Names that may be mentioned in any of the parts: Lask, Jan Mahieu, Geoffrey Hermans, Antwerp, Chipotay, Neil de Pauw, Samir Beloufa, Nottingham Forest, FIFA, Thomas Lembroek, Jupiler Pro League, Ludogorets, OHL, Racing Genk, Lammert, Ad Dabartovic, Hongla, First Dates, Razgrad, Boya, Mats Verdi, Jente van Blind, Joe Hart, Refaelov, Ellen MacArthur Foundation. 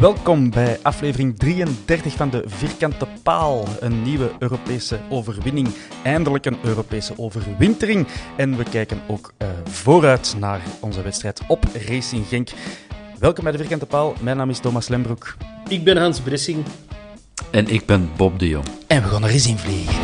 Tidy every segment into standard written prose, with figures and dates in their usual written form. Welkom bij aflevering 33 van De Vierkante Paal. Een nieuwe Europese overwinning. Eindelijk een Europese overwintering. En we kijken ook vooruit naar onze wedstrijd op Racing Genk. Welkom bij De Vierkante Paal. Mijn naam is Thomas Lembroek. Ik ben Hans Bressinck. En ik ben Bob de Jong. En we gaan er eens in vliegen.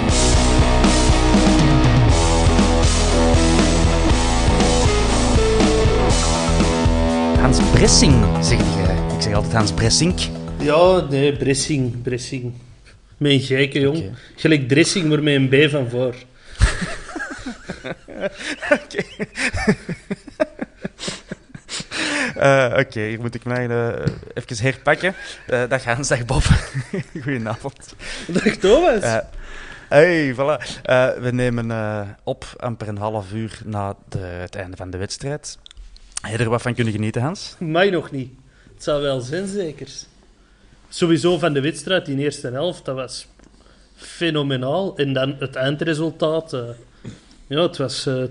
Hans Bressinck, zeg jij. Ik zeg altijd Hans Bressinck. Ja, nee, Bressinck. Met een geike, jong. Okay. Gelijk dressing, maar met een B van voor. Oké, hier moet ik mij even herpakken. Dag Hans, dag Bob. Goedenavond. Dag Thomas. Hey, voilà. We nemen op amper een half uur na het einde van de wedstrijd. Heb je er wat van kunnen genieten, Hans? Mij nog niet. Het zal wel zijn, zeker. Sowieso van de wedstrijd in de eerste helft, dat was fenomenaal. En dan het eindresultaat. Ja, het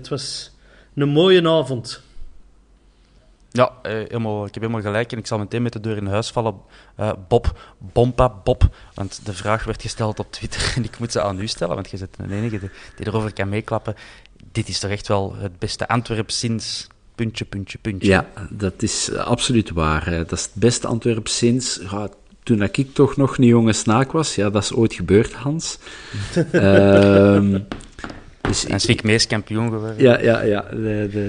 was een mooie avond. Ja, ik heb helemaal gelijk. En ik zal meteen met de deur in huis vallen. Bob, Bompa, Bob. Want de vraag werd gesteld op Twitter. En ik moet ze aan u stellen, want je bent de enige die erover kan meeklappen. Dit is toch echt wel het beste Antwerp sinds... puntje. Ja, dat is absoluut waar. Dat is het beste Antwerp sinds... Ja, toen ik toch nog een jonge snaak was. Ja, dat is ooit gebeurd, Hans. En Vic Mees kampioen geworden. Ja.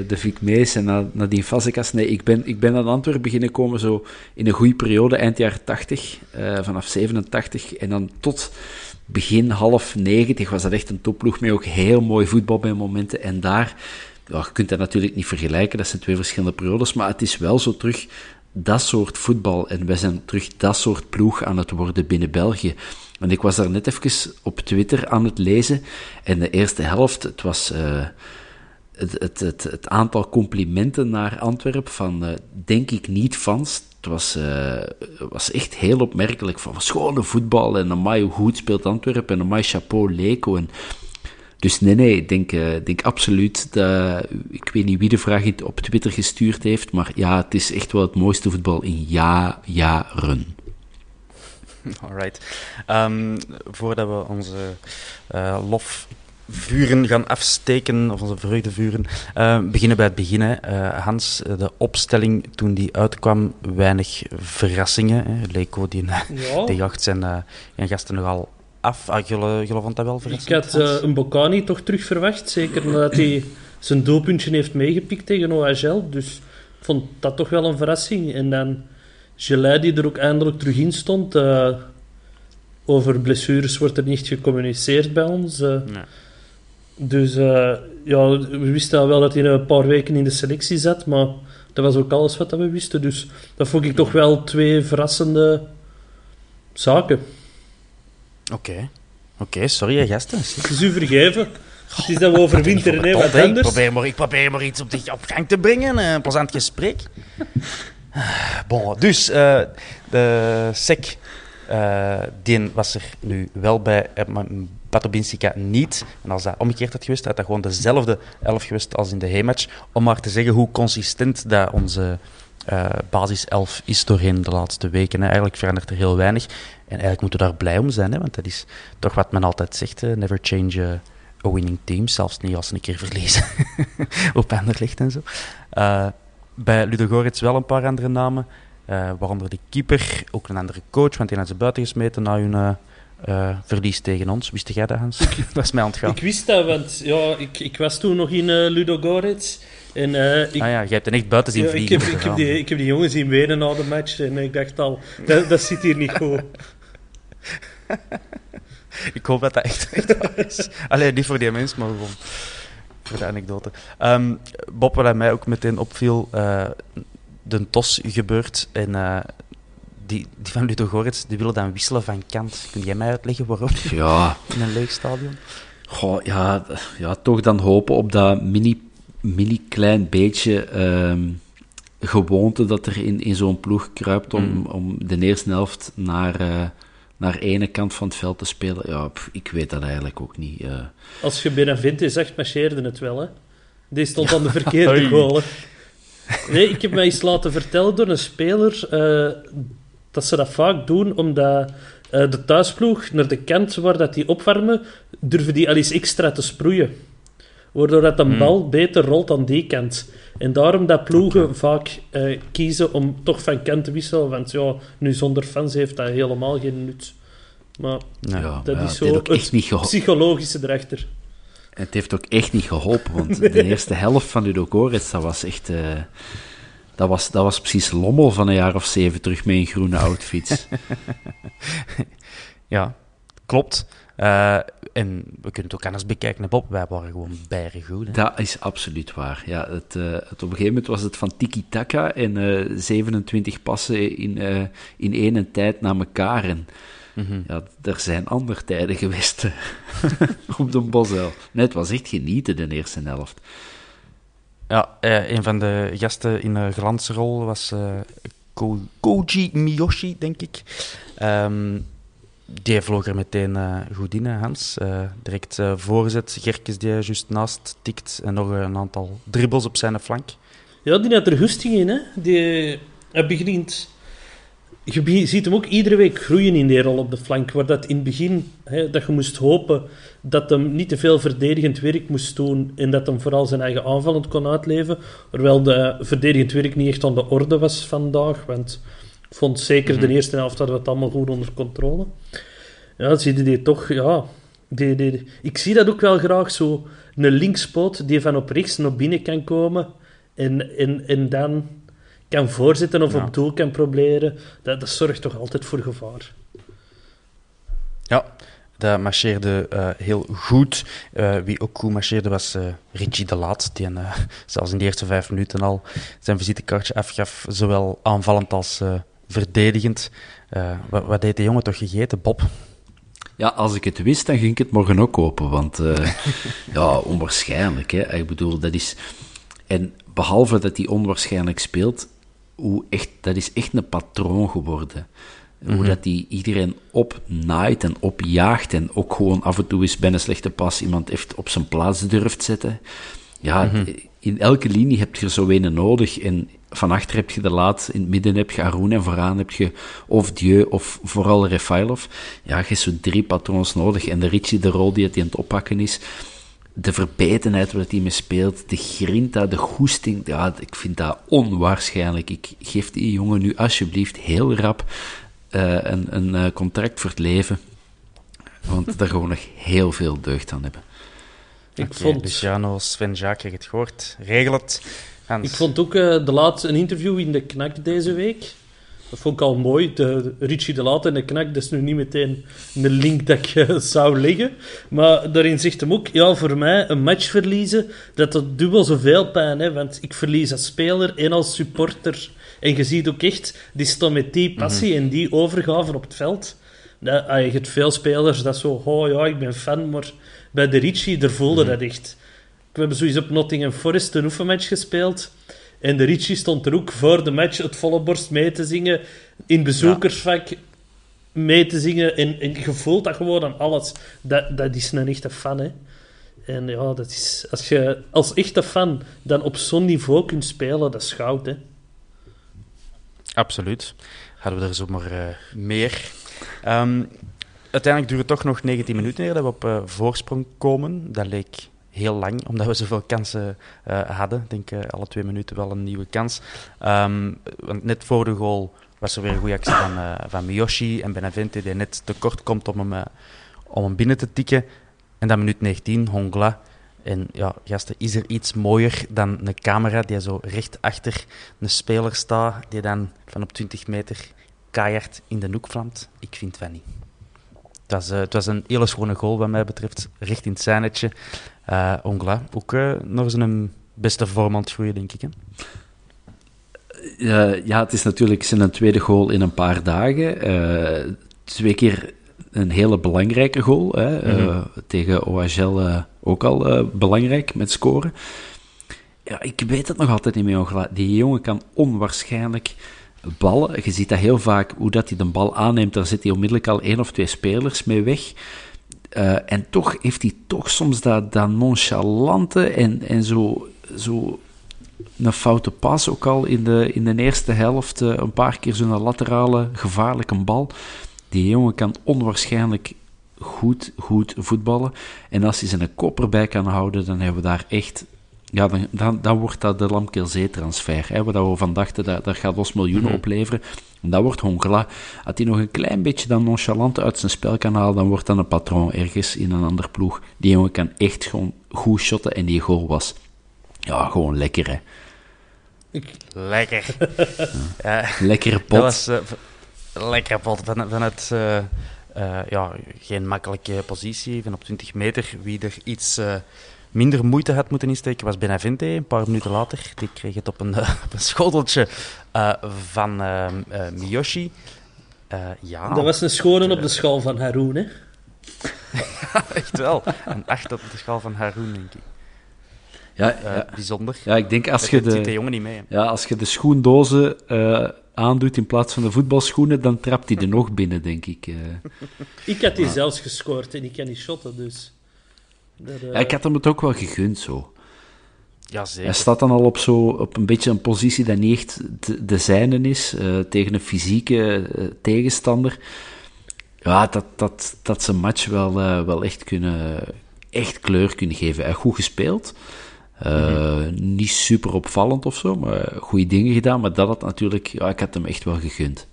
De Vic Mees en nadien Fazekas. Nee, ik ben aan Antwerpen beginnen komen zo in een goede periode, eind jaren 80, vanaf 87. En dan tot begin half 90 was dat echt een topploeg met ook heel mooi voetbal bij momenten. En daar... Ja, je kunt dat natuurlijk niet vergelijken, dat zijn twee verschillende periodes, maar het is wel zo terug dat soort voetbal. En wij zijn terug dat soort ploeg aan het worden binnen België. Want ik was daar net even op Twitter aan het lezen en de eerste helft, het was het aantal complimenten naar Antwerpen van denk ik niet fans. Het was echt heel opmerkelijk van schone voetbal en amai hoe goed speelt Antwerpen en amai chapeau Leko en... Dus nee, ik denk absoluut dat... Ik weet niet wie de vraag op Twitter gestuurd heeft, maar ja, het is echt wel het mooiste voetbal in jaren. Alright. Voordat we onze lofvuren gaan afsteken, of onze vreugdevuren, beginnen bij het begin. Hans, de opstelling toen die uitkwam, weinig verrassingen. Leko, die jacht zijn gasten nogal... Jullie vond dat wel verrassend? Ik had een Boccani toch terug verwacht, zeker nadat hij zijn doelpuntje heeft meegepikt tegen OHL. Dus ik vond dat toch wel een verrassing. En dan Gelin, die er ook eindelijk terug in stond. Over blessures wordt er niet gecommuniceerd bij ons. Nee. Dus we wisten al wel dat hij een paar weken in de selectie zat, maar dat was ook alles wat we wisten. Dus dat vond ik toch wel twee verrassende zaken. Oké, sorry gasten. Het is u vergeven. Het is dat we overwinteren, hè, wat anders. Ik probeer maar iets op gang te brengen. Een plezant gesprek. Bon, dus de SEC, die was er nu wel bij, maar Patobinsika niet. En als dat omgekeerd had geweest, had dat gewoon dezelfde elf geweest als in de H-match. Om maar te zeggen hoe consistent dat onze basiself is doorheen de laatste weken. Hè. Eigenlijk verandert er heel weinig. En eigenlijk moeten we daar blij om zijn, hè, want dat is toch wat men altijd zegt. Never change a winning team, zelfs niet als ze een keer verliezen op Anderlecht en zo. Bij Ludogorets wel een paar andere namen. Waaronder de keeper, ook een andere coach, want die had ze buiten gesmeten na hun verlies tegen ons. Wist jij dat, Hans? Dat is mij ontgaan. Ik wist dat, want ja, ik was toen nog in Ludogorets. En, jij hebt er echt buiten zien vliegen. Ik heb die jongens zien wenen na de match en ik dacht al, dat zit hier niet goed. Ik hoop dat dat echt waar is. Alleen niet voor die mensen, maar gewoon voor de anekdote. Bob, wat mij ook meteen opviel, de tos gebeurt en die van Ludogorets, die willen dan wisselen van kant. Kun jij mij uitleggen waarom? Ja. In een leeg stadion? Goh, ja, toch dan hopen op dat mini klein beetje gewoonte dat er in zo'n ploeg kruipt om de eerste helft naar ene kant van het veld te spelen. Ja, ik weet dat eigenlijk ook niet. Als je Benavente zegt, marcheerde het wel, hè? Die stond aan de verkeerde goal. Nee, ik heb mij eens laten vertellen door een speler dat ze dat vaak doen, omdat de thuisploeg naar de kant waar dat die opwarmen, durven die al eens extra te sproeien. Waardoor dat een bal beter rolt aan die kant. En daarom dat ploegen vaak kiezen om toch van kant te wisselen. Want ja, nu zonder fans heeft dat helemaal geen nut. Maar dat is zo het psychologische erachter. Het heeft ook echt niet geholpen, want de eerste helft van Ludogorets, dat was echt... Dat was precies Lommel van een jaar of 7 terug met een groene outfit. Ja, klopt. En we kunnen het ook anders bekijken, hè, Bob. Wij waren gewoon bijregoed. Dat is absoluut waar. Ja, het op een gegeven moment was het van tiki-taka en 27 passen in één tijd na elkaar. En, ja, er zijn andere tijden geweest op de Bosuil. Nee, het was echt genieten, de eerste helft. Ja, een van de gasten in een glansrol was Koji Miyoshi, denk ik. Die vloog er meteen goed in, Hans. Direct voorzet, Gerkes die juist naast tikt en nog een aantal dribbles op zijn flank. Ja, die had er goesting in, hè. Hij begint... Je ziet hem ook iedere week groeien in die rol op de flank, waar dat in het begin, hè, dat je moest hopen dat hem niet te veel verdedigend werk moest doen en dat hem vooral zijn eigen aanvallend kon uitleven, terwijl de verdedigend werk niet echt aan de orde was vandaag, want ik vond zeker de eerste helft hadden we het allemaal goed onder controle. Ja, dat zie je die toch, ja... Ik zie dat ook wel graag, zo een linkspoot die van op rechts naar binnen kan komen en dan... kan voorzitten of op doel kan proberen, dat zorgt toch altijd voor gevaar. Ja, dat marcheerde heel goed. Wie ook goed marcheerde was Ritchie De Laet, die zelfs in de eerste 5 minuten al zijn visitekaartje afgaf, zowel aanvallend als verdedigend. Wat deed de jongen toch gegeten, Bob? Ja, als ik het wist, dan ging ik het morgen ook kopen, want ja, onwaarschijnlijk, hè. Ik bedoel, dat is... En behalve dat hij onwaarschijnlijk speelt, dat is echt een patroon geworden. Hoe dat hij iedereen opnaait en opjaagt en ook gewoon af en toe eens bij een slechte pas iemand heeft op zijn plaats durft zetten. Ja, in elke linie heb je zo een nodig. En van achter heb je De Laet, in het midden heb je Haroun en vooraan heb je of Dieu of vooral Refaelov. Ja, je hebt zo 3 patroons nodig. En de Ritchie, de rol die het aan het oppakken is... De verbetenheid waar hij mee speelt, de grinta, de goesting, ja, ik vind dat onwaarschijnlijk. Ik geef die jongen nu alsjeblieft heel rap een contract voor het leven, want daar gewoon nog heel veel deugd aan hebben. Ik vond... Luciano, Sven Jaak, je hebt het gehoord. Regel het, Hans. Ik vond ook De Laet een interview in De Knak deze week. Dat vond ik al mooi. Ritchie De Laet en De Knak, dat is nu niet meteen een link dat ik zou leggen. Maar daarin zegt hem ook, ja, voor mij, een match verliezen, dat dubbel zoveel pijn, hè. Want ik verlies als speler en als supporter. En je ziet ook echt, die staan met die passie en die overgave op het veld. Je hebt veel spelers dat zo, oh ja, ik ben fan, maar bij de Ritchie, daar voelde dat echt. We hebben zoiets op Nottingham Forest een oefenmatch gespeeld. En de Ritchie stond er ook voor de match het volle borst mee te zingen. In bezoekersvak mee te zingen. En je voelt dat gewoon aan alles. Dat is een echte fan, hè. En ja, dat is, als je als echte fan dan op zo'n niveau kunt spelen, dat is goud, hè. Absoluut. Hadden we er zomaar meer. Uiteindelijk duurde het toch nog 19 minuten eer dat we op voorsprong komen. Dat leek heel lang, omdat we zoveel kansen hadden. Ik denk alle 2 minuten wel een nieuwe kans. Want net voor de goal was er weer een goede actie van Miyoshi. En Benavente die net tekort komt om hem binnen te tikken. En dan minuut 19, Hongla. En ja, gasten, is er iets mooier dan een camera die zo recht achter een speler staat, die dan van op 20 meter keihard in de hoek vlamt? Ik vind van niet. Het was een hele schone goal wat mij betreft. Recht in het zijnetje. Hongla, ook nog zijn beste vorm aan het groeien, denk ik. Hè? Ja, het is natuurlijk zijn tweede goal in een paar dagen. 2 keer... een hele belangrijke goal. Hè. Mm-hmm. Tegen OHL ook al belangrijk met scoren. Ja, ik weet het nog altijd niet meer. Die jongen kan onwaarschijnlijk ballen. Je ziet dat heel vaak, hoe dat hij de bal aanneemt. Daar zit hij onmiddellijk al 1 of 2 spelers mee weg. En toch heeft hij soms dat nonchalante en zo een foute pas. Ook al in de eerste helft een paar keer zo'n laterale gevaarlijke bal. Die jongen kan onwaarschijnlijk goed voetballen. En als hij zijn kop erbij kan houden, dan hebben we daar echt... Ja, dan wordt dat de Lamkelzee-transfer. Waar we van dachten, dat gaat ons miljoenen opleveren. En dat wordt Hongla. Als hij nog een klein beetje dan nonchalant uit zijn spel kan halen, dan wordt dat een patroon ergens in een ander ploeg. Die jongen kan echt gewoon goed shotten. En die goal was... Ja, gewoon lekker, hè. Lekker. Ja. Lekker pot. Dat was... Lekker pot vanuit geen makkelijke positie. Van op 20 meter, wie er iets minder moeite had moeten insteken, was Benavente. Een paar minuten later, die kreeg het op een schoteltje van Miyoshi. Ja. Dat was een schone op de schaal van Haroun, hè? Ja, echt wel. Een 8 op de schaal van Haroun, denk ik. Ja. Bijzonder. Ja, ik denk als je de jongen niet mee. Ja, als je de schoendozen... aandoet in plaats van de voetbalschoenen, dan trapt hij er nog binnen, denk ik. Ik had die zelfs gescoord en ik kan niet shotten, dus... Ja, ik had hem het ook wel gegund, zo. Ja, zeker. Hij staat dan al op een beetje een positie dat niet echt de zijne is, tegen een fysieke tegenstander. Ja, dat ze match wel echt kleur kunnen geven. Goed gespeeld. Niet super opvallend of zo, maar goede dingen gedaan. Maar dat had natuurlijk... Ja, ik had hem echt wel gegund.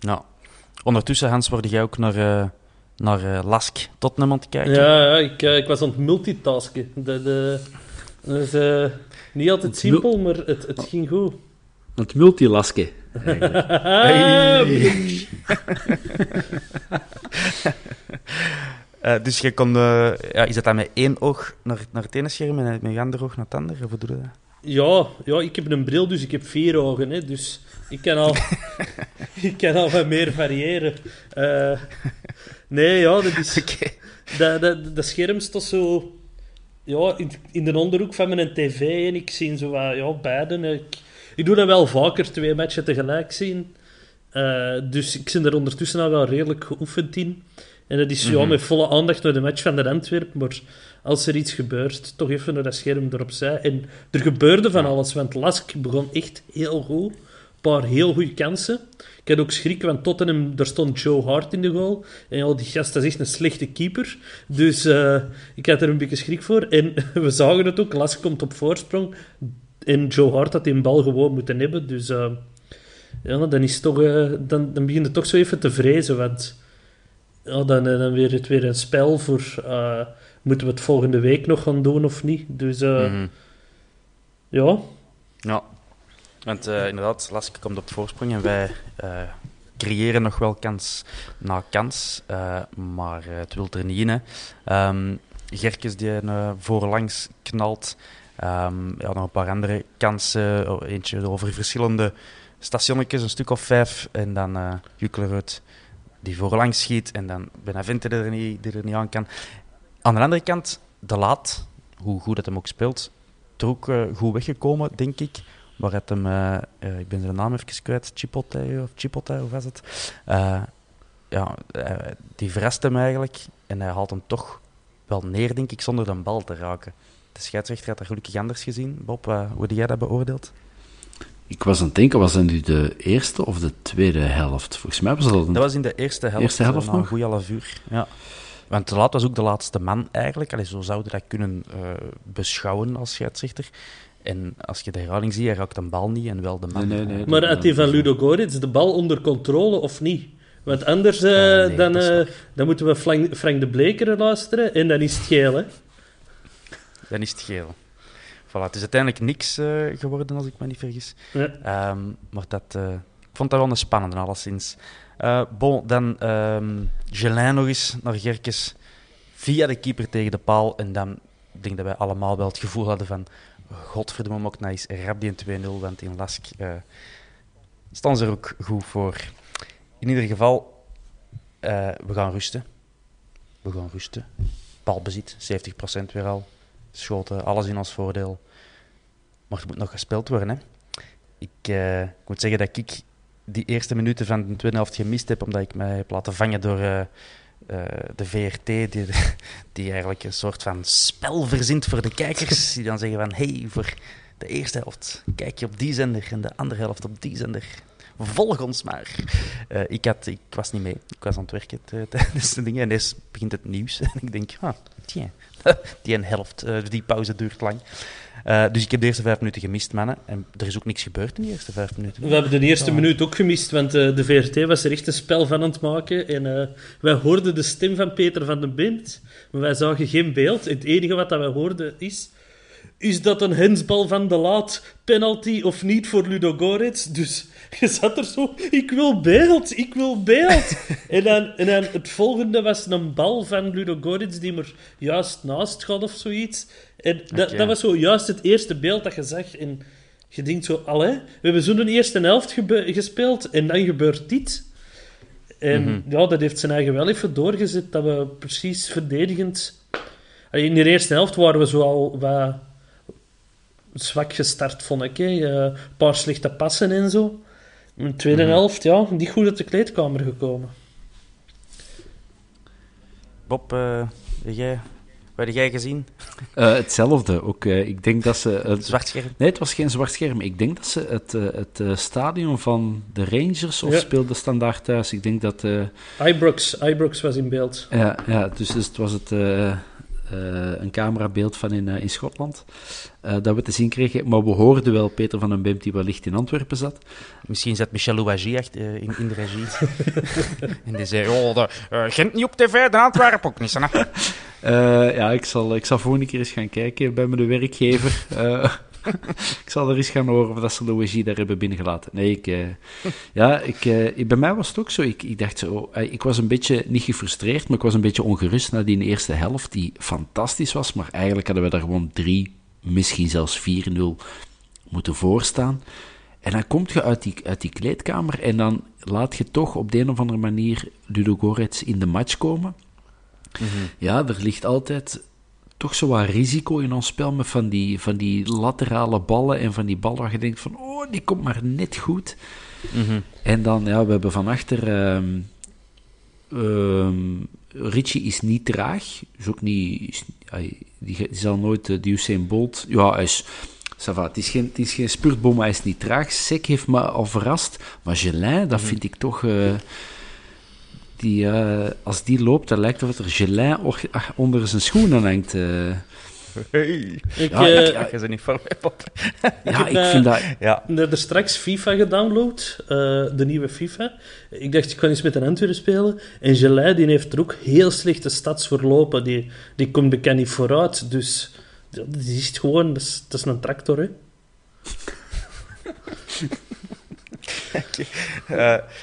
Nou, ondertussen, Hans, word jij ook naar Lask Tottenham aan het kijken? Ja, ik was aan het multitasken. Dat is niet altijd simpel, maar het ging goed. Aan het multilasken. Hey. Dus je kon... is dat dan met 1 oog naar het ene scherm en met je andere oog naar het andere? Of hoe doe je dat? Ja, ik heb een bril, dus ik heb 4 ogen. Hè, dus ik kan al wat meer variëren. Nee, ja, dat is... Okay. Dat scherm staat zo... Ja, in de onderhoek van mijn tv. En ik zie zo wat... Ja, beiden. Ik doe dan wel vaker 2 matchen tegelijk zien. Dus ik ben er ondertussen al wel redelijk geoefend in. En dat is met volle aandacht naar de match van de Antwerp. Maar als er iets gebeurt, toch even naar dat scherm erop zij. En er gebeurde van alles, want Lask begon echt heel goed. Een paar heel goede kansen. Ik had ook schrik, want Tottenham, daar stond Joe Hart in de goal. En ja, die gast, dat is echt een slechte keeper. Dus ik had er een beetje schrik voor. En we zagen het ook, Lask komt op voorsprong. En Joe Hart had die een bal gewoon moeten hebben. Dus dan is toch, dan begint het toch zo even te vrezen, want... Ja, dan weer het weer een spel voor... moeten we het volgende week nog gaan doen of niet? Dus, ja. Ja, want inderdaad, Lask komt op voorsprong en wij creëren nog wel kans na kans. Maar het wil er niet in, hè. Gerkes die voorlangs knalt. Ja, nog een paar andere kansen. Eentje over verschillende stationnetjes, een stuk of 5. En dan Jukleruit... die voorlangs schiet en dan Benavente die er niet aan kan. Aan de andere kant, De Laet, hoe goed dat hem ook speelt, er ook goed weggekomen, denk ik. Waar het hem, ik ben zijn naam even kwijt, Chipotay, hoe was het? Die verrast hem eigenlijk en hij haalt hem toch wel neer, denk ik, zonder de bal te raken. De scheidsrechter had dat gelukkig anders gezien. Bob, hoe heb jij dat beoordeeld? Ik was aan het denken, was dat nu de eerste of de tweede helft? Volgens mij was dat... Dat was in de eerste helft. Eerste helft nog? Een goede half uur, ja. Want De Laet was ook de laatste man eigenlijk. Allee, zo zou je dat kunnen beschouwen als scheidsrechter. En als je de herhaling ziet, hij raakt een bal niet en wel de man. Nee. Maar had hij van Ludogorets de bal onder controle of niet? Want anders dan moeten we Frank de Bleker luisteren en dan is het geel, hè? Dan is het geel. Voilà, het is uiteindelijk niks geworden, als ik me niet vergis. Ja. Maar dat, ik vond dat wel een spannende, alleszins. Dan Gelin nog eens naar Gerkes. Via de keeper tegen de paal. En dan denk dat wij allemaal wel het gevoel hadden van... Godverdomme, ook nice. Rap die 2-0, want in Lask staan ze er ook goed voor. In ieder geval, we gaan rusten. Balbezit, 70% weer al. Schoten, alles in ons voordeel. Maar het moet nog gespeeld worden, hè. Ik moet zeggen dat ik die eerste minuten van de tweede helft gemist heb, omdat ik mij heb laten vangen door de VRT, die eigenlijk een soort van spel verzint voor de kijkers. Die dan zeggen van, hey, voor de eerste helft kijk je op die zender en de andere helft op die zender. Volg ons maar. Ik was niet mee. Ik was aan het werken tijdens de dingen. En eerst begint het nieuws. En ik denk, die een helft. Die pauze duurt lang. Dus ik heb de eerste 5 minuten gemist, mannen. En er is ook niks gebeurd in de eerste 5 minuten. We hebben de eerste minuut ook gemist, want de VRT was er echt een spel van aan het maken. En wij hoorden de stem van Peter Vandenbempt, maar wij zagen geen beeld. Het enige wat wij hoorden is... Is dat een hensbal van De Laet? Penalty of niet voor Ludogorets? Dus je zat er zo... Ik wil beeld! en dan het volgende was een bal van Ludogorets die maar juist naast gaat of zoiets. En dat was zo juist het eerste beeld dat je zag. En je denkt zo, we hebben zo'n eerste helft gespeeld en dan gebeurt dit. En dat heeft zijn eigen wel even doorgezet, dat we precies verdedigend... In de eerste helft waren we zo al wat zwak gestart, vond ik. Een paar slechte passen en zo. In de tweede helft, niet goed uit de kleedkamer gekomen. Bob, wat heb jij gezien? Hetzelfde ook. Ik denk dat ze... Zwart scherm? Nee, het was geen zwart scherm. Ik denk dat ze het stadion van de Rangers speelde Standaard thuis. Ik denk dat... Ibrox was in beeld. Ja, dus het was het... een camerabeeld van in Schotland dat we te zien kregen, maar we hoorden wel Peter Vandenbempt die wellicht in Antwerpen zat. Misschien zat Michel Louagie echt in de regie en die zei Gent niet op tv, de Antwerpen ook niet. Ik zal volgende keer eens gaan kijken bij mijn werkgever. Ik zal er eens gaan horen of dat ze Louagie daar hebben binnengelaten. Nee, bij mij was het ook zo. Ik dacht zo, ik was een beetje, niet gefrustreerd, maar ik was een beetje ongerust na die eerste helft, die fantastisch was. Maar eigenlijk hadden we daar gewoon 3, misschien zelfs 4-0 moeten voorstaan. En dan kom je uit die kleedkamer en dan laat je toch op de een of andere manier Ludogorets in de match komen. Mm-hmm. Ja, er ligt altijd... toch zo wat risico in ons spel met van die laterale ballen en van die ballen waar je denkt van, die komt maar net goed. Mm-hmm. En dan, we hebben van achter... Ritchie is niet traag. Is ook niet... Die zal nooit de Usain Bolt... Ja, hij is... Het is geen spurtboom, hij is niet traag. Sek heeft me al verrast. Maar Gelin, dat vind ik toch... als die loopt, dan lijkt het dat er Gelin onder zijn schoenen hangt. Ik ze niet voor mij, Bob. Ik vind dat... Ja. Ik heb er straks FIFA gedownload, de nieuwe FIFA. Ik dacht, ik kan eens met een Antwerpen spelen. En Gelin, die heeft er ook heel slechte stats voorlopen. Die komt bekend niet vooruit. Dus dat is gewoon... Dat is een tractor, hè.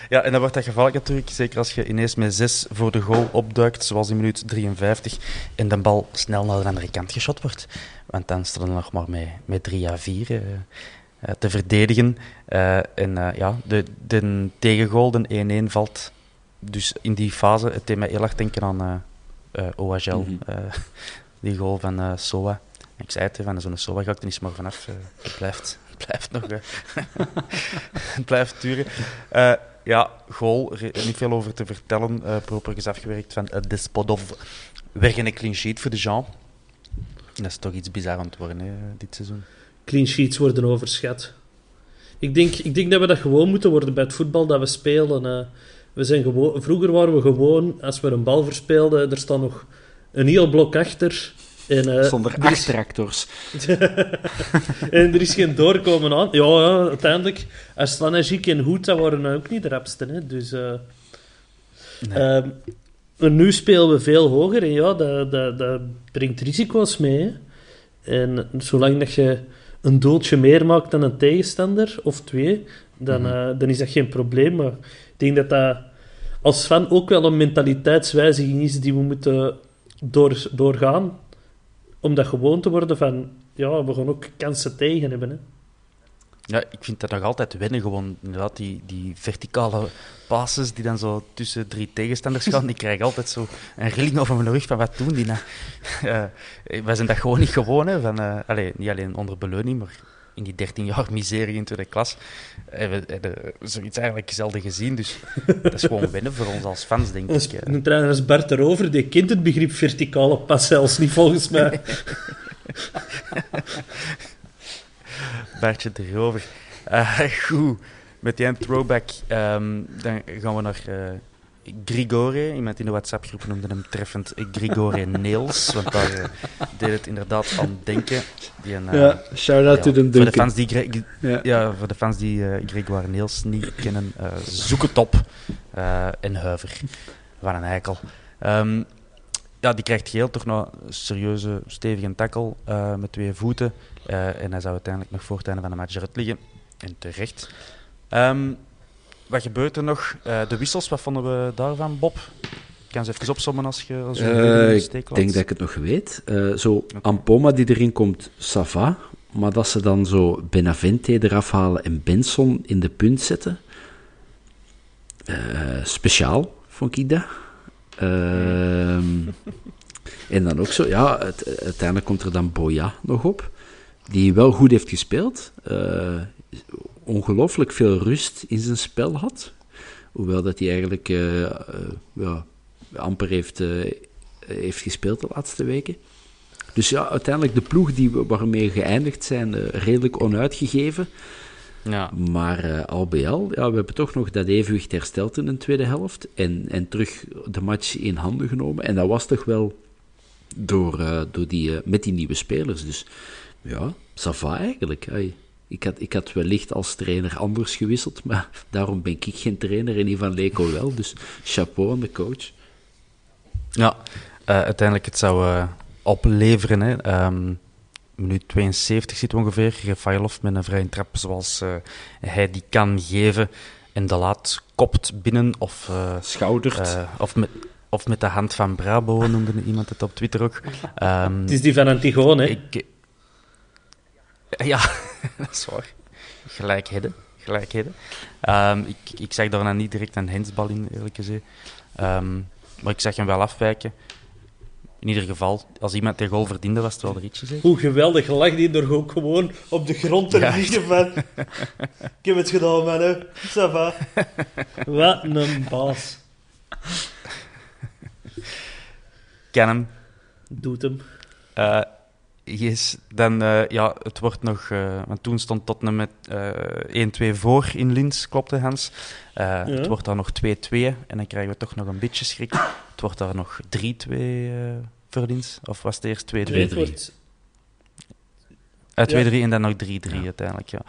En dan wordt dat gevaarlijk natuurlijk, zeker als je ineens met 6 voor de goal opduikt, zoals in minuut 53, en de bal snel naar de andere kant geschot wordt. Want dan staan we nog maar met 3-4 te verdedigen. De tegengoal, de 1-1, valt dus in die fase. Het deed mij heel erg denken aan OHL, die goal van Soa. Ik zei het, van zo'n Soa ga ik er niet maar vanaf. Het blijft nog. Het blijft duren. Goal. Niet veel over te vertellen. Proper is afgewerkt van Despodov. Weg in een clean sheet voor de Jean. Dat is toch iets bizar aan het worden, hè, dit seizoen. Clean sheets worden overschat. Ik denk dat we dat gewoon moeten worden bij het voetbal dat we spelen. We zijn gewoon, vroeger waren we gewoon, als we een bal verspeelden, er staat nog een heel blok achter. En, zonder achteractors. En er is geen doorkomen aan. Ja, uiteindelijk. Slanagic en Hoeta waren ook niet de rapsten. Hè? Dus, nee. En nu spelen we veel hoger. En ja, dat brengt risico's mee. Hè? En zolang dat je een doeltje meer maakt dan een tegenstander, of twee, dan is dat geen probleem. Maar ik denk dat dat als fan ook wel een mentaliteitswijziging is die we moeten doorgaan. Om dat gewoon te worden van, ja, we gaan ook kansen tegen hebben. Hè. Ja, ik vind dat nog altijd wennen, gewoon inderdaad, die verticale passes die dan zo tussen drie tegenstanders gaan, die krijgen altijd zo een rilling over mijn rug van, wat doen die nou? Wij zijn dat gewoon niet gewoon, hè, van, niet alleen onder beleuning, maar in die 13 jaar miserie in tweede klas hebben zoiets eigenlijk zelden gezien, dus dat is gewoon wennen voor ons als fans, denk ik. Een trainer als Bart De Roover, die kent het begrip verticale pas zelfs niet, volgens mij. Bartje De Roover. Goed, met die throwback dan gaan we naar Grigore. Iemand in de WhatsApp-groep noemde hem treffend Grigore Nails, want daar deed het inderdaad aan denken. Shout-out to them, Duncan. Voor de fans die Grigore Nails niet kennen, zoek het op. En huiver. Wat een heikel. Die krijgt geel, toch nog een serieuze, stevige tackle met twee voeten. En hij zou uiteindelijk nog voor het einde van de match eruit liggen. En terecht. Wat gebeurt er nog? De wissels, wat vonden we daarvan, Bob? Ik kan ze even opsommen als je een steek laat. Ik denk dat ik het nog weet. Okay. Ampoma die erin komt, Sava. Maar dat ze dan zo Benavente eraf halen en Benson in de punt zetten. Speciaal, vond ik dat. En dan ook zo, ja, uiteindelijk komt er dan Boya nog op. Die wel goed heeft gespeeld. Ongelooflijk veel rust in zijn spel had. Hoewel dat hij eigenlijk amper heeft gespeeld de laatste weken. Dus ja, uiteindelijk de ploeg waarmee we geëindigd zijn, redelijk onuitgegeven. Ja. Maar al bij al, ja, we hebben toch nog dat evenwicht hersteld in de tweede helft. En terug de match in handen genomen. En dat was toch wel met die nieuwe spelers. Dus ja, ça va eigenlijk. Hey. Ik had wellicht als trainer anders gewisseld, maar daarom ben ik geen trainer en Ivan Leko wel. Dus chapeau aan de coach. Ja, uiteindelijk het zou opleveren. Hè. Minuut 72 zit ongeveer. Refaelov met een vrije trap zoals hij die kan geven. En De Laet kopt binnen of... schoudert. Of met de hand van Brabo, noemde iemand het op Twitter ook. Het is die van Antigone, hè? Ja, dat is waar. Gelijkheden. Ik zag daarna niet direct een handsbal in, eerlijk gezegd. Maar ik zag hem wel afwijken. In ieder geval, als iemand de goal verdiende, was het wel de Ritchie, zeg. Hoe geweldig lag die er ook gewoon op de grond te liggen van... Ik heb het gedaan, man, hè. Ça va. Wat een baas. Ken hem. Doet hem. Yes, dan, het wordt nog... want toen stond Tottenham met 1-2 voor in Linz, klopte Hans. Het wordt dan nog 2-2 en dan krijgen we toch nog een beetje schrik. Het wordt daar nog 3-2 voor Linz, of was het eerst 2-3? 2-3. 2-3 en dan nog 3-3 uiteindelijk, ja.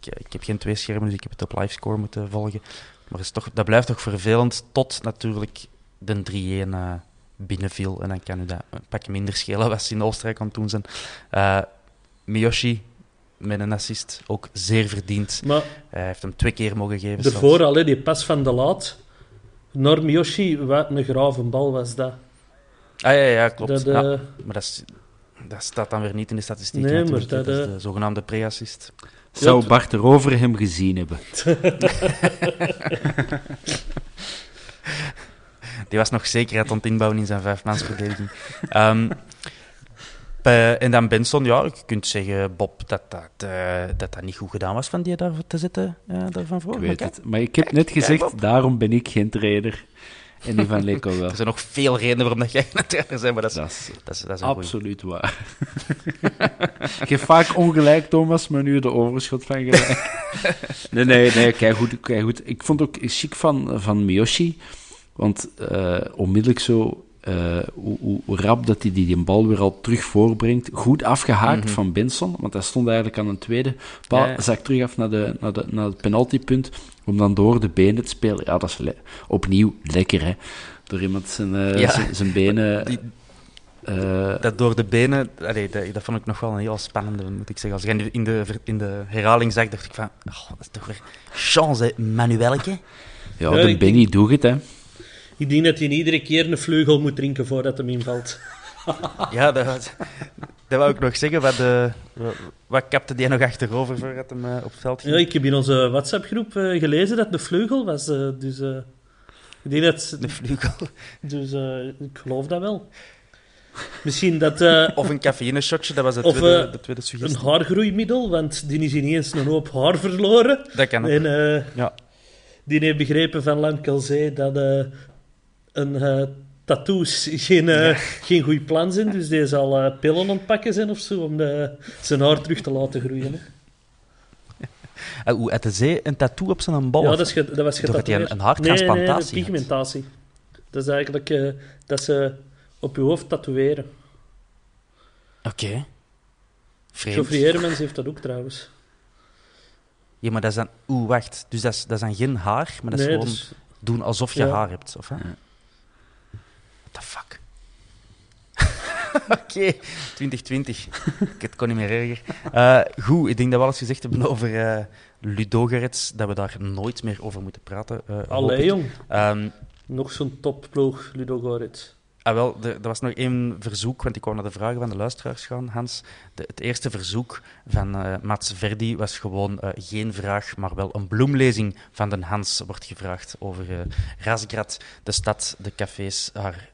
Ik heb geen twee schermen, dus ik heb het op livescore moeten volgen. Maar dat blijft toch vervelend, tot natuurlijk de 3-1... binnenviel. En dan kan u dat een pakje minder schelen wat ze in Oostenrijk aan het doen zijn. Miyoshi, met een assist, ook zeer verdiend. Maar hij heeft hem 2 keer mogen geven. Daarvoor al, die pas van De Laet naar Miyoshi, wat een grave bal was dat. Ah ja, klopt. Dat, maar dat staat dan weer niet in de statistiek. Nee, maar dat is de zogenaamde pre-assist. Zou Bart De Roover hem gezien hebben? Die was nog zekerheid aan het inbouwen in zijn 5-mansverdediging. En dan Benson, ja, je kunt zeggen, Bob, dat niet goed gedaan was van die daarvoor te zetten. Daarvan voor. Ik weet het, maar ik heb net gezegd, daarom ben ik geen trainer. En die van Leko wel. Er zijn nog veel redenen waarom jij een trainer bent, maar dat is een absoluut goeie. Waar. Ik heb vaak ongelijk, Thomas, maar nu de overschot van gelijk. Nee, kijk goed. Ik vond ook chic van Miyoshi, want onmiddellijk zo... Hoe rap dat hij die bal weer al terug voorbrengt. Goed afgehaakt van Benson, want hij stond eigenlijk aan een tweede paal. Ja. Zak terug af naar het penaltypunt, om dan door de benen te spelen. Ja, dat is opnieuw lekker, hè. Door iemand zijn benen... Dat door de benen... Allee, dat vond ik nog wel een heel spannende, moet ik zeggen. Als je in de herhaling zag, dacht ik van... Oh, dat is toch weer chance, Manuelke. Ja, de Benny doet het, hè. Ik denk dat hij iedere keer een vleugel moet drinken voordat hem invalt. Ja, dat wou ik nog zeggen. Wat kapte hij nog achterover voordat hem op het veld ging? Ja, ik heb in onze WhatsApp-groep gelezen dat de vleugel was. Ik denk dat... De vleugel? Dus ik geloof dat wel. Misschien dat... Of een cafeïne-shotje, dat was de tweede suggestie. Een haargroeimiddel, want die is ineens een hoop haar verloren. Dat kan ook. En die heeft begrepen van Lankelzee dat... Een tattoos geen goed plan zijn, dus die zal pillen ontpakken zijn of zo, om zijn haar terug te laten groeien. Hoe had hij een tattoo op zijn bal? Ja, dat was getatoeëerd. Een haartransplantatie? Nee, pigmentatie. Dat is eigenlijk dat ze op je hoofd tatoeëren. Oké. Vreemd. Geoffrey Hermans heeft dat ook trouwens. Ja, maar dat is dan... Oeh, wacht. Dus dat is dan geen haar, maar dat is gewoon... Dus... Doen alsof je haar hebt, of hè? Ja. What the fuck? Oké, 2020. Het kon niet meer erger. Goed, ik denk dat we alles gezegd hebben over Ludogorets, dat we daar nooit meer over moeten praten. Allee, jong. Nog zo'n topploeg, Ludogorets. Wel, er was nog één verzoek, want ik wou naar de vragen van de luisteraars gaan, Hans. Het eerste verzoek van Mats Verdi was gewoon geen vraag, maar wel een bloemlezing van den Hans wordt gevraagd over Razgrad, de stad, de cafés, haar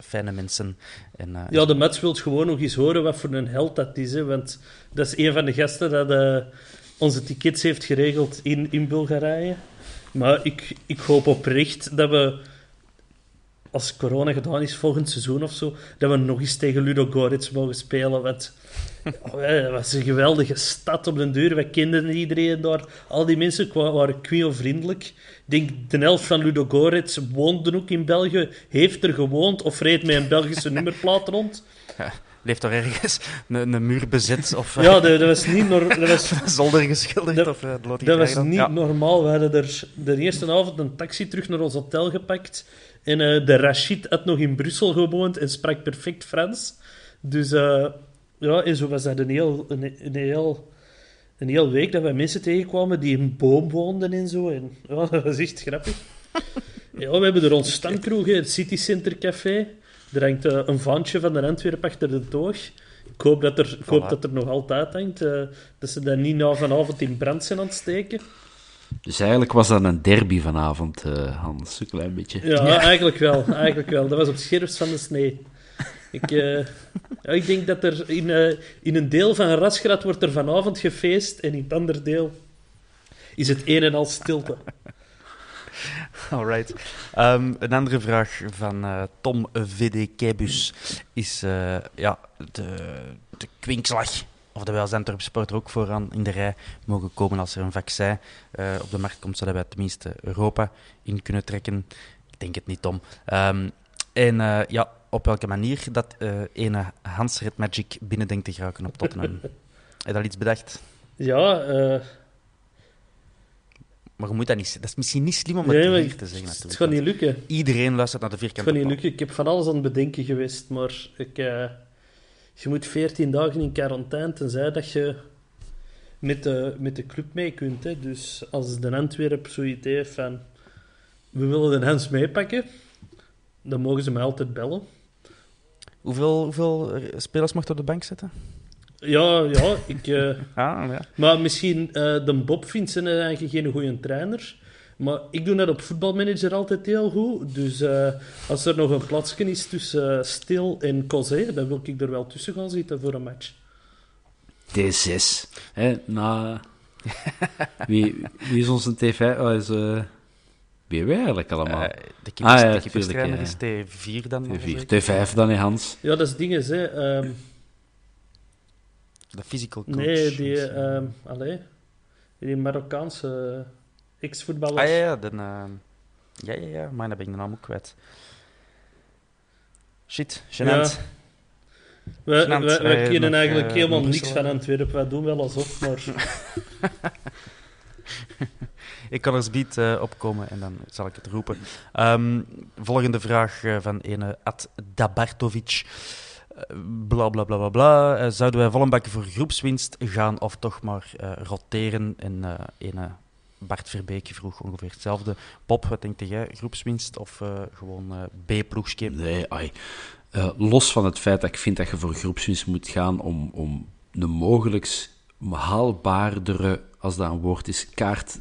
fijne mensen. En, ja, de Mats wil gewoon nog eens horen wat voor een held dat is, hè, want dat is een van de gasten dat onze tickets heeft geregeld in Bulgarije. Maar ik hoop oprecht dat we... Als corona gedaan is, volgend seizoen of zo, dat we nog eens tegen Ludogorets mogen spelen. Want dat was een geweldige stad op den duur. We kenden iedereen daar. Al die mensen waren queer-vriendelijk. Ik denk, de helft van Ludogorets woonde ook in België, heeft er gewoond of reed met een Belgische nummerplaat rond. Ja, leeft toch ergens een muur bezet? Of, ja, dat was niet zolder geschilderd. Dat was niet normaal. We hadden er de eerste avond een taxi terug naar ons hotel gepakt. En de Rachid had nog in Brussel gewoond en sprak perfect Frans. Dus en zo was dat een heel week dat wij mensen tegenkwamen die in een boom woonden en zo. En, dat was echt grappig. Ja, we hebben er ons standkroeg, het City Center Café. Er hangt een vaantje van de Antwerp achter de toog. Ik hoop dat er nog altijd hangt. Dat ze dat niet nou vanavond in brand zijn aan het steken. Dus eigenlijk was dat een derby vanavond, Hans, een klein beetje. Ja, eigenlijk wel. Dat was op het scherpst van de snee. Ik denk dat er in een deel van Razgrad wordt er vanavond gefeest en in het andere deel is het een en al stilte. Alright. Een andere vraag van Tom VD Keibus is de kwinkslag. Oftewel zijn er op sport ook vooraan in de rij mogen komen als er een vaccin op de markt komt, zodat wij tenminste Europa in kunnen trekken. Ik denk het niet, Tom. Op welke manier dat ene Hans Red Magic binnen denkt te geraken op Tottenham. Heb je al iets bedacht? Ja. Maar je moet dat niet... Dat is misschien niet slim om het hier te zeggen. Het gaat niet lukken. Iedereen luistert naar de vierkante paal. Het gaat niet lukken. Ik heb van alles aan het bedenken geweest, maar ik... Je moet 14 dagen in quarantaine, tenzij dat je met de club mee kunt. Hè. Dus als de Antwerp zoiets heeft van... We willen de Hans meepakken, dan mogen ze mij altijd bellen. Hoeveel spelers mag je op de bank zetten? Ja. Ik, ja. Maar misschien... de Bob vindt ze eigenlijk geen goede trainer. Maar ik doe dat op voetbalmanager altijd heel goed. Dus als er nog een plaatsje is tussen Stil en Cosé, dan wil ik er wel tussen gaan zitten voor een match. D6. Wie is onze TV? bij wij eigenlijk allemaal? De keeperstrainer is T4 dan. T4, T5 dan, Hans. Ja, dat is dingen, hè. De physical coach. Nee, die... die Marokkaanse ex-voetballers. Ah, ja, dan... Ja, maar dat ben ik dan allemaal kwijt. Shit, gênant. Ja. We kennen eigenlijk helemaal niks van Antwerpen. Wij doen wel alsof, maar... Ik kan er zoiets opkomen en dan zal ik het roepen. Volgende vraag van ene Ad Dabartovic. Bla, bla, bla, bla, bla. Zouden wij vol bakken voor groepswinst gaan of toch maar roteren? En ene Bart Verbeekje vroeg ongeveer hetzelfde. Bob, wat denk jij? Groepswinst of gewoon B-ploegschip? Nee, ai. Los van het feit dat ik vind dat je voor groepswinst moet gaan om de mogelijk haalbaardere, als dat een woord is, kaart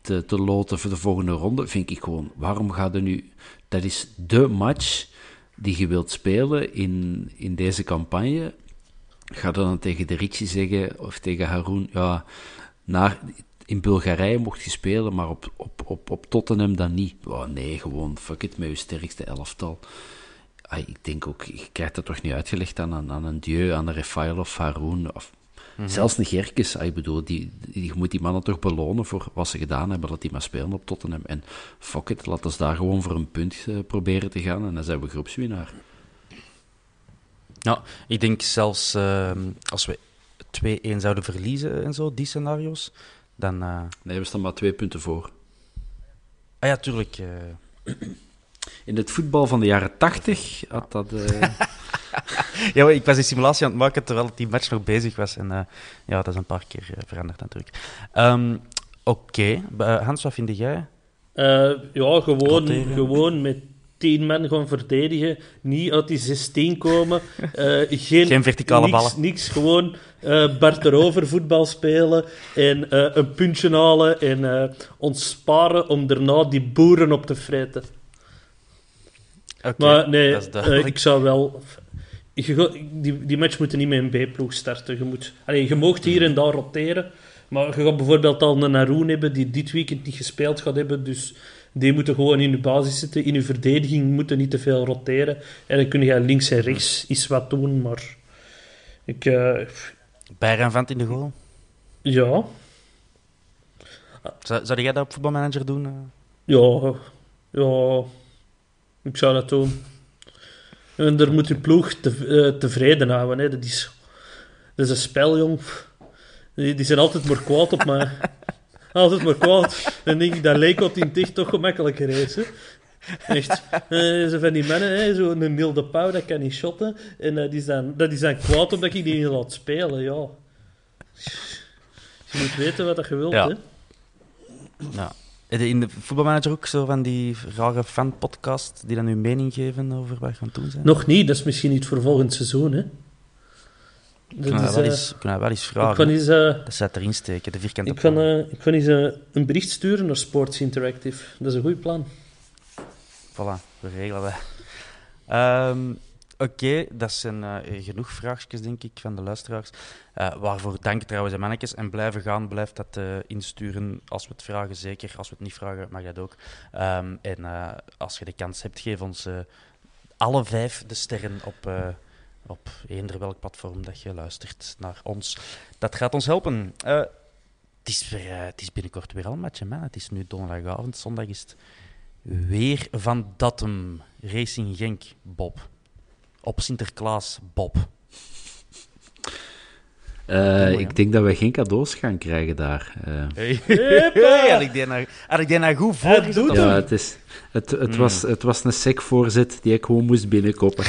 te loten voor de volgende ronde, vind ik gewoon, waarom gaat er nu... Dat is dé match die je wilt spelen in deze campagne. Ga dan tegen de Ritchie zeggen, of tegen Haroun, ja, in Bulgarije mocht je spelen, maar op Tottenham dan niet. Oh, nee, gewoon, fuck it, met je sterkste elftal. Ik denk ook, je krijgt dat toch niet uitgelegd aan een Dieu, aan een Refaelov, Haroun, of zelfs een Gerkes. Ik bedoel, je moet die mannen toch belonen voor wat ze gedaan hebben, dat die maar spelen op Tottenham. En fuck it, laten ze daar gewoon voor een punt proberen te gaan en dan zijn we groepswinnaar. Nou, ik denk zelfs als we 2-1 zouden verliezen en zo, die scenario's, dan... Nee, we staan maar 2 punten voor. Ah ja, tuurlijk... In het voetbal van de jaren 80 had dat... Ja, maar ik was die simulatie aan het maken terwijl die match nog bezig was. En ja, dat is een paar keer veranderd natuurlijk. Oké. Hans, wat vind jij? Ja, gewoon met 10 man gewoon verdedigen. Niet uit die 16 komen. Geen verticale ballen. Niks, gewoon Bart De Roover voetbal spelen. En een puntje halen. En ontsparen om daarna die boeren op te vreten. Okay, maar nee, ik zou wel... Die match moet niet met een B-ploeg starten. Je mag hier en daar roteren, maar je gaat bijvoorbeeld al een Haroun hebben die dit weekend niet gespeeld gaat hebben, dus die moeten gewoon in je basis zitten. In je verdediging moeten niet te veel roteren. En dan kun je links en rechts iets wat doen, maar... Benavente in de goal? Ja. Zou jij dat op voetbalmanager doen? Ja... Ik zou dat doen. En daar moet je ploeg tevreden houden. Hè. Dat is een spel, jong. Die zijn altijd maar kwaad op mij. Altijd maar kwaad. En denk ik, dat Leko in ticht toch gemakkelijker is. Hè. Echt. Zo van die mannen, hè, zo een Neil de Pauw, dat kan niet shotten. En dat is dan kwaad omdat ik die niet laat spelen. Ja. Je moet weten wat je wilt. Ja. Hè. Nou. In de voetbalmanager ook zo van die rare fanpodcast die dan hun mening geven over wat gaan doen zijn? Nog niet, dat is misschien niet voor volgend seizoen, hè? Kunnen we wel eens vragen. Dat staat erin steken, de vierkante paal. Ik kan eens een bericht sturen naar Sports Interactive. Dat is een goed plan. Voilà, we regelen dat. Oké, dat zijn genoeg vraagjes, denk ik, van de luisteraars. Waarvoor dank trouwens aan mannetjes. En blijven gaan, blijf dat insturen. Als we het vragen, zeker. Als we het niet vragen, mag dat ook. En als je de kans hebt, geef ons alle 5 de sterren op eender welk platform dat je luistert naar ons. Dat gaat ons helpen. Het is binnenkort weer al een match, man. Het is nu donderdagavond. Zondag is het weer van datum. Racing Genk, Bob. Op Sinterklaas, Bob. Ik denk dat we geen cadeaus gaan krijgen daar. Had ik die nou goed voorgezet? Ja, het was een sec-voorzet die ik gewoon moest binnenkoppen.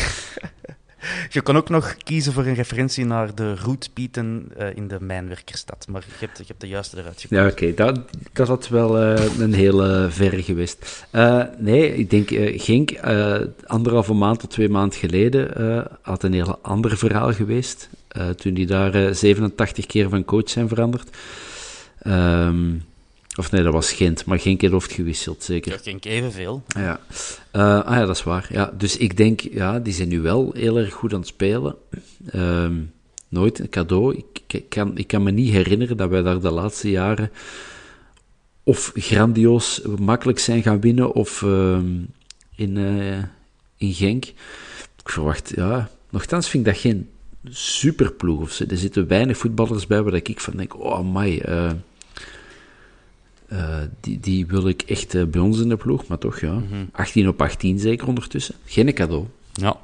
Je kon ook nog kiezen voor een referentie naar de roetpieten in de mijnwerkerstad. Maar je hebt de juiste eruit gekozen. Ja, oké. Dat had wel een hele verre geweest. Nee, ik denk Genk, 1,5 maand tot 2 maand geleden, had een heel ander verhaal geweest. Toen die daar 87 keer van coach zijn veranderd. Of nee, dat was Gent, maar Genk heeft gewisseld, zeker. Ja, Genk evenveel. Ja. Ja, dat is waar. Ja, dus ik denk, ja, die zijn nu wel heel erg goed aan het spelen. Nooit een cadeau. Ik kan me niet herinneren dat wij daar de laatste jaren of grandioos makkelijk zijn gaan winnen, of in Genk. Ik verwacht, ja, nochtans vind ik dat geen superploeg of zo. Er zitten weinig voetballers bij waar ik van denk, oh amai, die wil ik echt bij ons in de ploeg, maar toch, ja. Mm-hmm. 18 op 18 zeker ondertussen. Geen cadeau. Ja.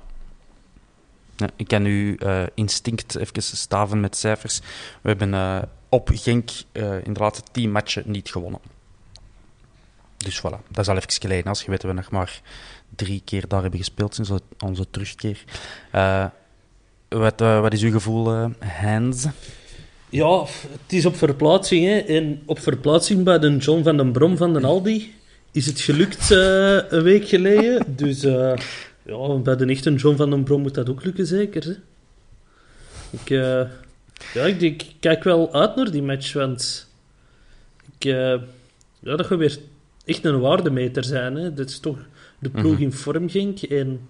Ja, ik kan uw instinct even staven met cijfers. We hebben op Genk in de laatste 10 matchen niet gewonnen. Dus voilà, dat is al even geleden. Als je weet dat we nog maar 3 keer daar hebben gespeeld sinds onze terugkeer. Wat is uw gevoel, Hans? Ja, het is op verplaatsing. Hè. En op verplaatsing bij de John van den Brom van den Aldi is het gelukt een week geleden. Dus... ja, bij de echte John van den Brom moet dat ook lukken, zeker. Hè? Ik kijk wel uit naar die match, want dat gaat weer echt een waardemeter zijn. Hè? Dat is toch de ploeg in vorm, Genk. En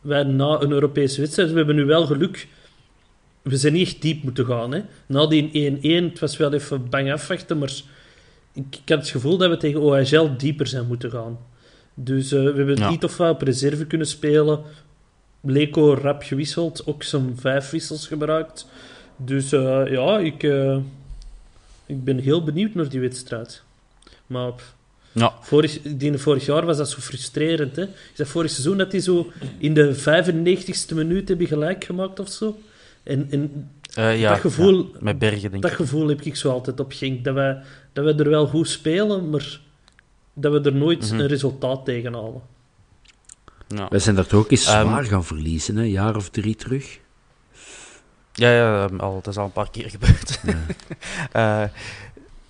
wij na een Europese wedstrijd, we hebben nu wel geluk. We zijn niet echt diep moeten gaan. Hè? Na die 1-1, het was wel even bang afwachten, maar ik had het gevoel dat we tegen OHL dieper zijn moeten gaan. Dus we hebben niet of wat op reserve kunnen spelen. Leko rap gewisseld, ook zijn 5 wissels gebruikt. Dus ik ben heel benieuwd naar die wedstrijd. Maar vorig jaar was dat zo frustrerend. Hè? Is dat vorig seizoen dat die zo in de 95ste minuut hebben gelijk gemaakt of zo? En dat gevoel, met Bergen, denk ik. Dat gevoel heb ik zo altijd op Genk. Dat wij er wel goed spelen, maar... dat we er nooit een resultaat tegen halen. Ja. Wij zijn daar toch ook eens zwaar gaan verliezen, hè? Een jaar of 3 terug. Ja, dat is al een paar keer gebeurd. Ja.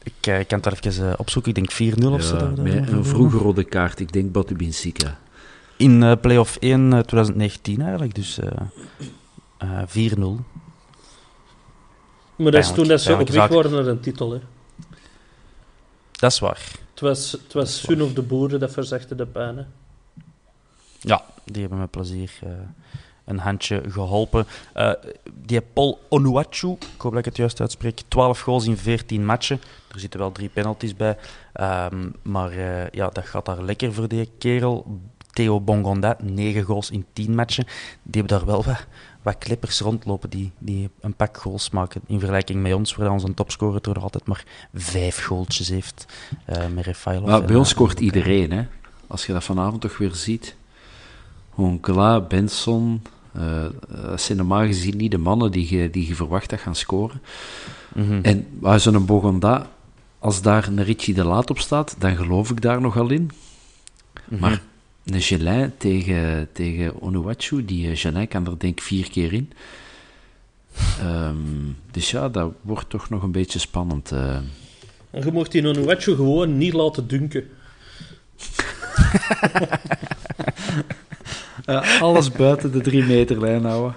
Ik kan het daar even opzoeken. Ik denk 4-0 of zo. Een vroege rode kaart. Ik denk Batubinsika. In play-off 1 2019 eigenlijk. Dus 4-0. Maar dat is toen dat ze op weg waren naar een titel, hè? Dat is waar. Het was Sun of de Boeren, dat verzachtte de pijn. Hè? Ja, die hebben met plezier een handje geholpen. Die Paul Onuachu, ik hoop dat ik het juist uitspreek, 12 goals in 14 matchen. Er zitten wel 3 penalties bij. Dat gaat daar lekker voor die kerel. Theo Bongonda, 9 goals in 10 matchen. Die hebben daar wel wat klippers rondlopen die een pak goals maken. In vergelijking met ons, waar onze topscorer toch altijd maar 5 goaltjes heeft met Refaelov. Maar bij ons scoort iedereen, hè. Als je dat vanavond toch weer ziet. Hongla, Benson, dat zijn normaal gezien niet de mannen die je verwacht dat gaan scoren. Mm-hmm. En waar zo'n Bongonda, als daar een Ritchie De Laet op staat, dan geloof ik daar nogal in. Mm-hmm. Maar... een Gelin tegen Onuachu, die Gelin kan er denk ik 4 keer in. Dus ja, dat wordt toch nog een beetje spannend. En je mocht die Onuachu gewoon niet laten dunken. Alles buiten de 3-meterlijn houden.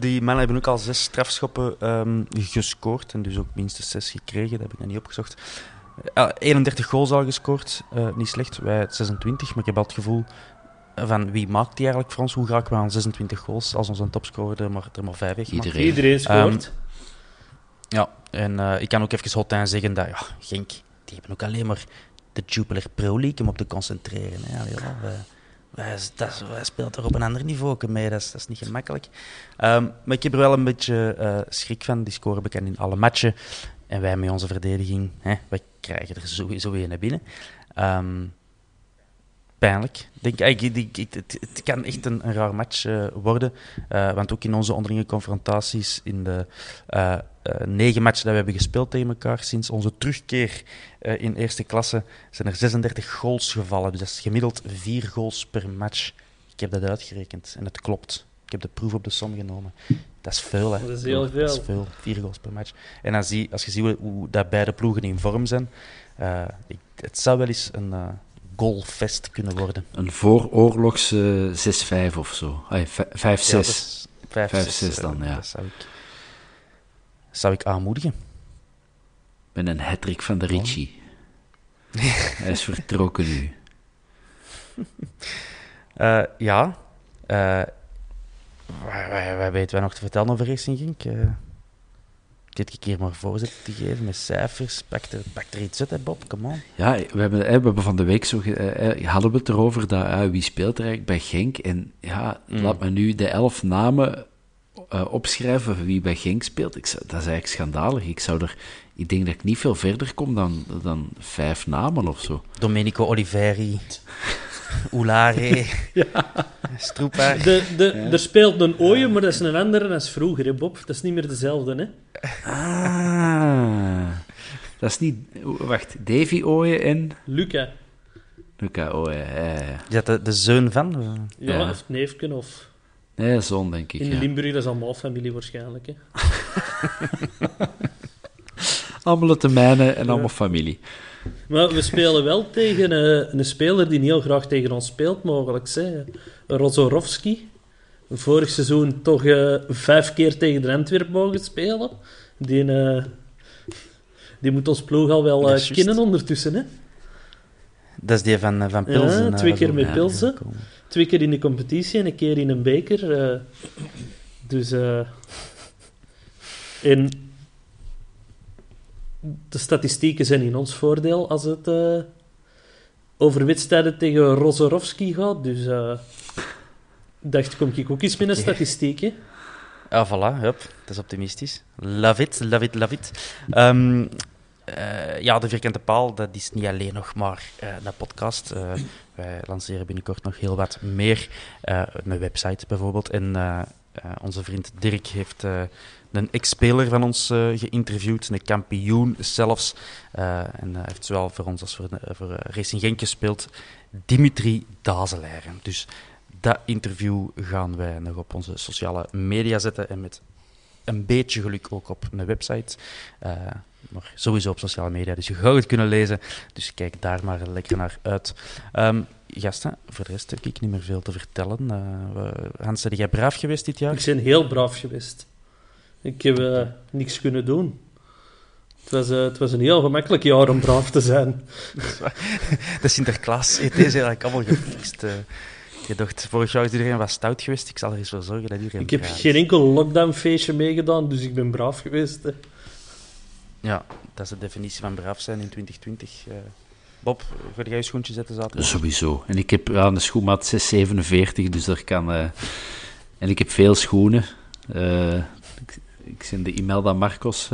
Die mannen hebben ook al 6 strafschoppen gescoord en dus ook minstens 6 gekregen. Dat heb ik nog niet opgezocht. 31 goals al gescoord, niet slecht. Wij 26, maar ik heb al het gevoel van wie maakt die eigenlijk voor ons? Hoe raken we aan 26 goals als onze topscorer er maar 5 weg maakt? Iedereen scoort. Ik kan ook even hotijn zeggen dat Genk, die hebben ook alleen maar de Jupiler Pro League om op te concentreren. Hè. Wij speelt er op een ander niveau mee, dat is niet gemakkelijk. Maar ik heb er wel een beetje schrik van, die scoren bekend in alle matchen. En wij met onze verdediging, wij krijgen er sowieso weer naar binnen. Pijnlijk. Het kan echt een raar match worden. Want ook in onze onderlinge confrontaties, in de 9 matchen die we hebben gespeeld tegen elkaar, sinds onze terugkeer in eerste klasse, zijn er 36 goals gevallen. Dus dat is gemiddeld 4 goals per match. Ik heb dat uitgerekend en het klopt. Ik heb de proef op de som genomen. Dat is veel, hè. Dat is heel veel. Dat is veel. 4 goals per match. En als je ziet hoe dat beide ploegen in vorm zijn, het zou wel eens een goalfest kunnen worden. Een vooroorlogs 6-5 of zo. 5-6 dan, ja. Dat zou ik aanmoedigen. Met een hattrick van de Ritchie. Oh. Hij is vertrokken nu. Wat weten wij nog te vertellen over Racing Genk? dit keer maar voorzet te geven met cijfers. Pak er iets uit, hè, Bob, come on. Ja, we hebben van de week zo hadden we het erover dat wie speelt er eigenlijk bij Genk. En ja, laat me nu de 11 namen opschrijven van wie bij Genk speelt. Dat is eigenlijk schandalig. Ik denk dat ik niet veel verder kom dan 5 namen of zo. Domenico Oliveri, Oulare, ja. Stroepaar. Er speelt een Ooie, maar dat is een andere dan vroeger, hè, Bob. Dat is niet meer dezelfde, hè? Ah. Dat is niet... Wacht, Davy Ooie en... Luca Ooie, ja. Ja, de zoon van? Ja, of neefken, of... Nee, zoon, denk ik, Limburg, dat is allemaal familie waarschijnlijk, hè. Allemaal te mijnen en allemaal familie. Maar we spelen wel tegen een speler die niet heel graag tegen ons speelt, mogelijk. Rozorowski. Vorig seizoen toch 5 keer tegen de Antwerp mogen spelen. Die moet ons ploeg al wel kennen ondertussen. Hè? Dat is die van Pilsen. Ja, 2 keer met Pilsen. 2 keer in de competitie en 1 keer in een beker. En... de statistieken zijn in ons voordeel als het over wedstrijden tegen Rozorowski gaat. Dus dacht, kom ik ook eens met een statistiek, hè? Ah, voilà, hup. Dat is optimistisch. Love it, love it, love it. Ja, De Vierkante Paal, dat is niet alleen nog maar een podcast. Wij lanceren binnenkort nog heel wat meer. Een website bijvoorbeeld. En onze vriend Dirk heeft... een ex-speler van ons geïnterviewd, een kampioen zelfs. En hij heeft zowel voor ons als voor Racing Genk gespeeld, Dimitri Dazelaire. Dus dat interview gaan wij nog op onze sociale media zetten. En met een beetje geluk ook op een website. Maar sowieso op sociale media, dus je gaat het kunnen lezen. Dus kijk daar maar lekker naar uit. Gasten, voor de rest heb ik niet meer veel te vertellen. Hans, ben jij braaf geweest dit jaar? Ik ben heel braaf geweest. Ik heb niks kunnen doen. Het was een heel gemakkelijk jaar om braaf te zijn. De Sinterklaas-ET's is eigenlijk allemaal gefixt. Je dacht, vorig jaar is iedereen wat stout geweest. Ik zal er eens voor zorgen dat iedereen Ik heb geen enkel lockdownfeestje meegedaan, dus ik ben braaf geweest. Hè. Ja, dat is de definitie van braaf zijn in 2020. Bob, ga jij je schoentje zetten zaterdag? Sowieso. En ik heb aan de schoenmaat 647, dus daar kan... En ik heb veel schoenen. Ik ben de Imelda Marcos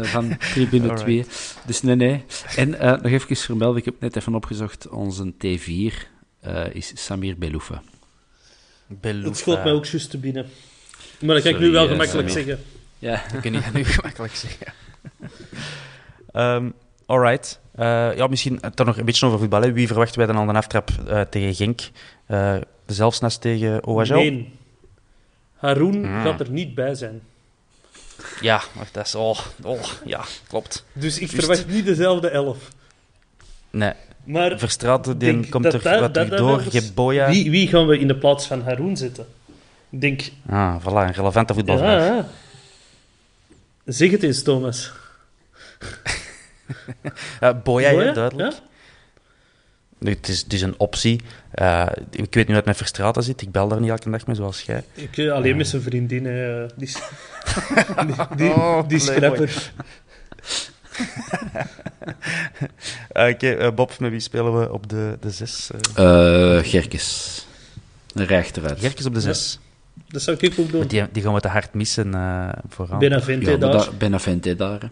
van Tribune 2. Dus nee. En nog even vermelden, ik heb net even opgezocht, onze T4 is Samir Beloufa. Dat schoot mij ook juist te binnen. Maar dat kan ik nu wel gemakkelijk zeggen. Ja, dat kan ik nu gemakkelijk zeggen. Alright. Ja, misschien toch nog een beetje over voetbal. Hè. Wie verwachten wij dan al een aftrap tegen Genk? Zelfs naast tegen OHL? Nee. Haroun gaat er niet bij zijn. Ja, maar dat is... ja, klopt. Dus ik verwacht niet dezelfde 11. Nee. Maar Verstraeten, die komt er wat weer door. Boya. Wie gaan we in de plaats van Haroun zetten? Ik denk... Ah, voilà, een relevante voetbalvraag. Ja. Zeg het eens, Thomas. Boya, ja, duidelijk. Ja? Het is een optie. Ik weet nu dat mijn Verstraeten zit. Ik bel daar niet elke dag mee, zoals jij. Ik alleen met zijn vriendin. Die scrapper. Oké, Bob, met wie spelen we op de 6? Gerkes. Rechteruit. Gerkes op de 6. Ja, dat zou ik ook doen. Die gaan we te hard missen vooral. Benavente daar.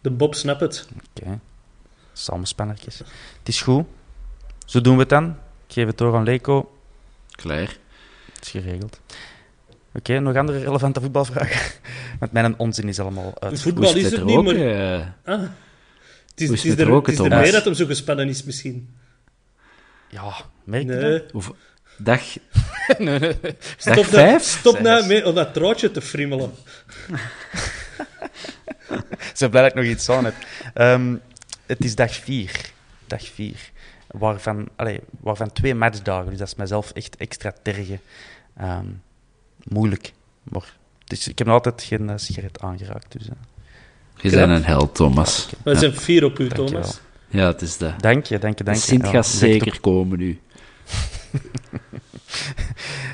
De Bob snapt het. Oké. Samenspannertjes. Het is goed. Zo doen we het dan. Ik geef het door aan Leko. Klaar. Het is geregeld. Oké, nog andere relevante voetbalvragen? Want mijn onzin is allemaal uit. Voetbal is het niet, maar... Het is er meer dat hem zo gespannen is, misschien. Ja, merk je dat? Of... Dag... nee. Dag 5? Stop nou mee om dat trootje te friemelen. Zo blij dat ik nog iets aan heb. Het is dag 4. Waarvan 2 matchdagen. Dus dat is mijzelf echt extra tergen. Moeilijk. Maar, dus ik heb nog altijd geen sigaret aangeraakt. Dus, je bent een held, Thomas. Ja, we zijn fier op u, Thomas. Dankjewel. Ja, het is dat. Dank je. Het Sint gaat zeker komen nu.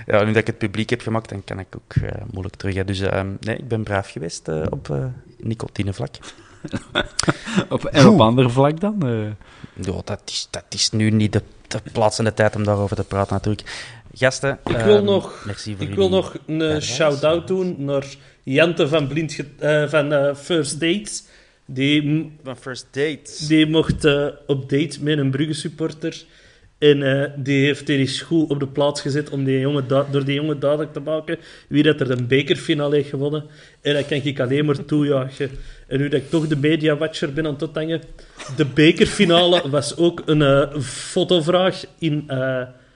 ja, nu dat ik het publiek heb gemaakt, dan kan ik ook moeilijk terug. Hè. Dus nee, ik ben braaf geweest op nicotinevlak. En op ander vlak dan? Ja, dat is nu niet de plaats en de tijd om daarover te praten natuurlijk. Gasten, ik wil nog een shout-out doen naar Jente van Blind van First Dates. Van First Dates. Die mocht op date met een Brugge-supporter. En die heeft er eens goed op de plaats gezet om die jongen door die jongen duidelijk te maken wie dat er een bekerfinale heeft gewonnen. En dat kan ik alleen maar toejuichen. En nu dat ik toch de mediawatcher ben aan het hangen, de bekerfinale was ook een fotovraag in...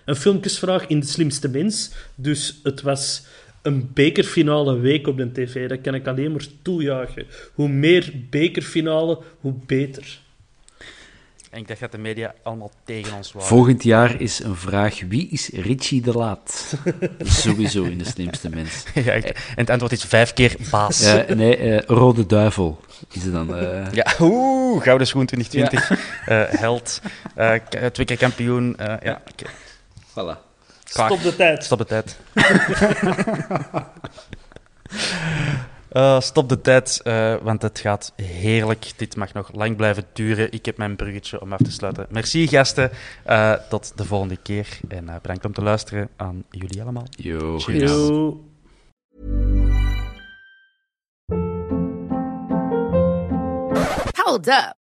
een filmpjesvraag in De Slimste Mens. Dus het was een bekerfinale week op de tv. Dat kan ik alleen maar toejuichen. Hoe meer bekerfinale, hoe beter. En ik dacht dat de media allemaal tegen ons waren. Volgend jaar is een vraag, wie is Ritchie De Laet? Sowieso in De Slimste Mens. Ja, en het antwoord is 5 keer baas. Rode Duivel is het dan. Ja, gouden schoen 2020. Ja. Held. 2 keer kampioen. Ja, okay. Voilà. Stop de tijd. Stop de tijd, want het gaat heerlijk. Dit mag nog lang blijven duren. Ik heb mijn bruggetje om af te sluiten. Merci, gasten. Tot de volgende keer. En bedankt om te luisteren aan jullie allemaal. Yo. Cheers. Yo. Hold up.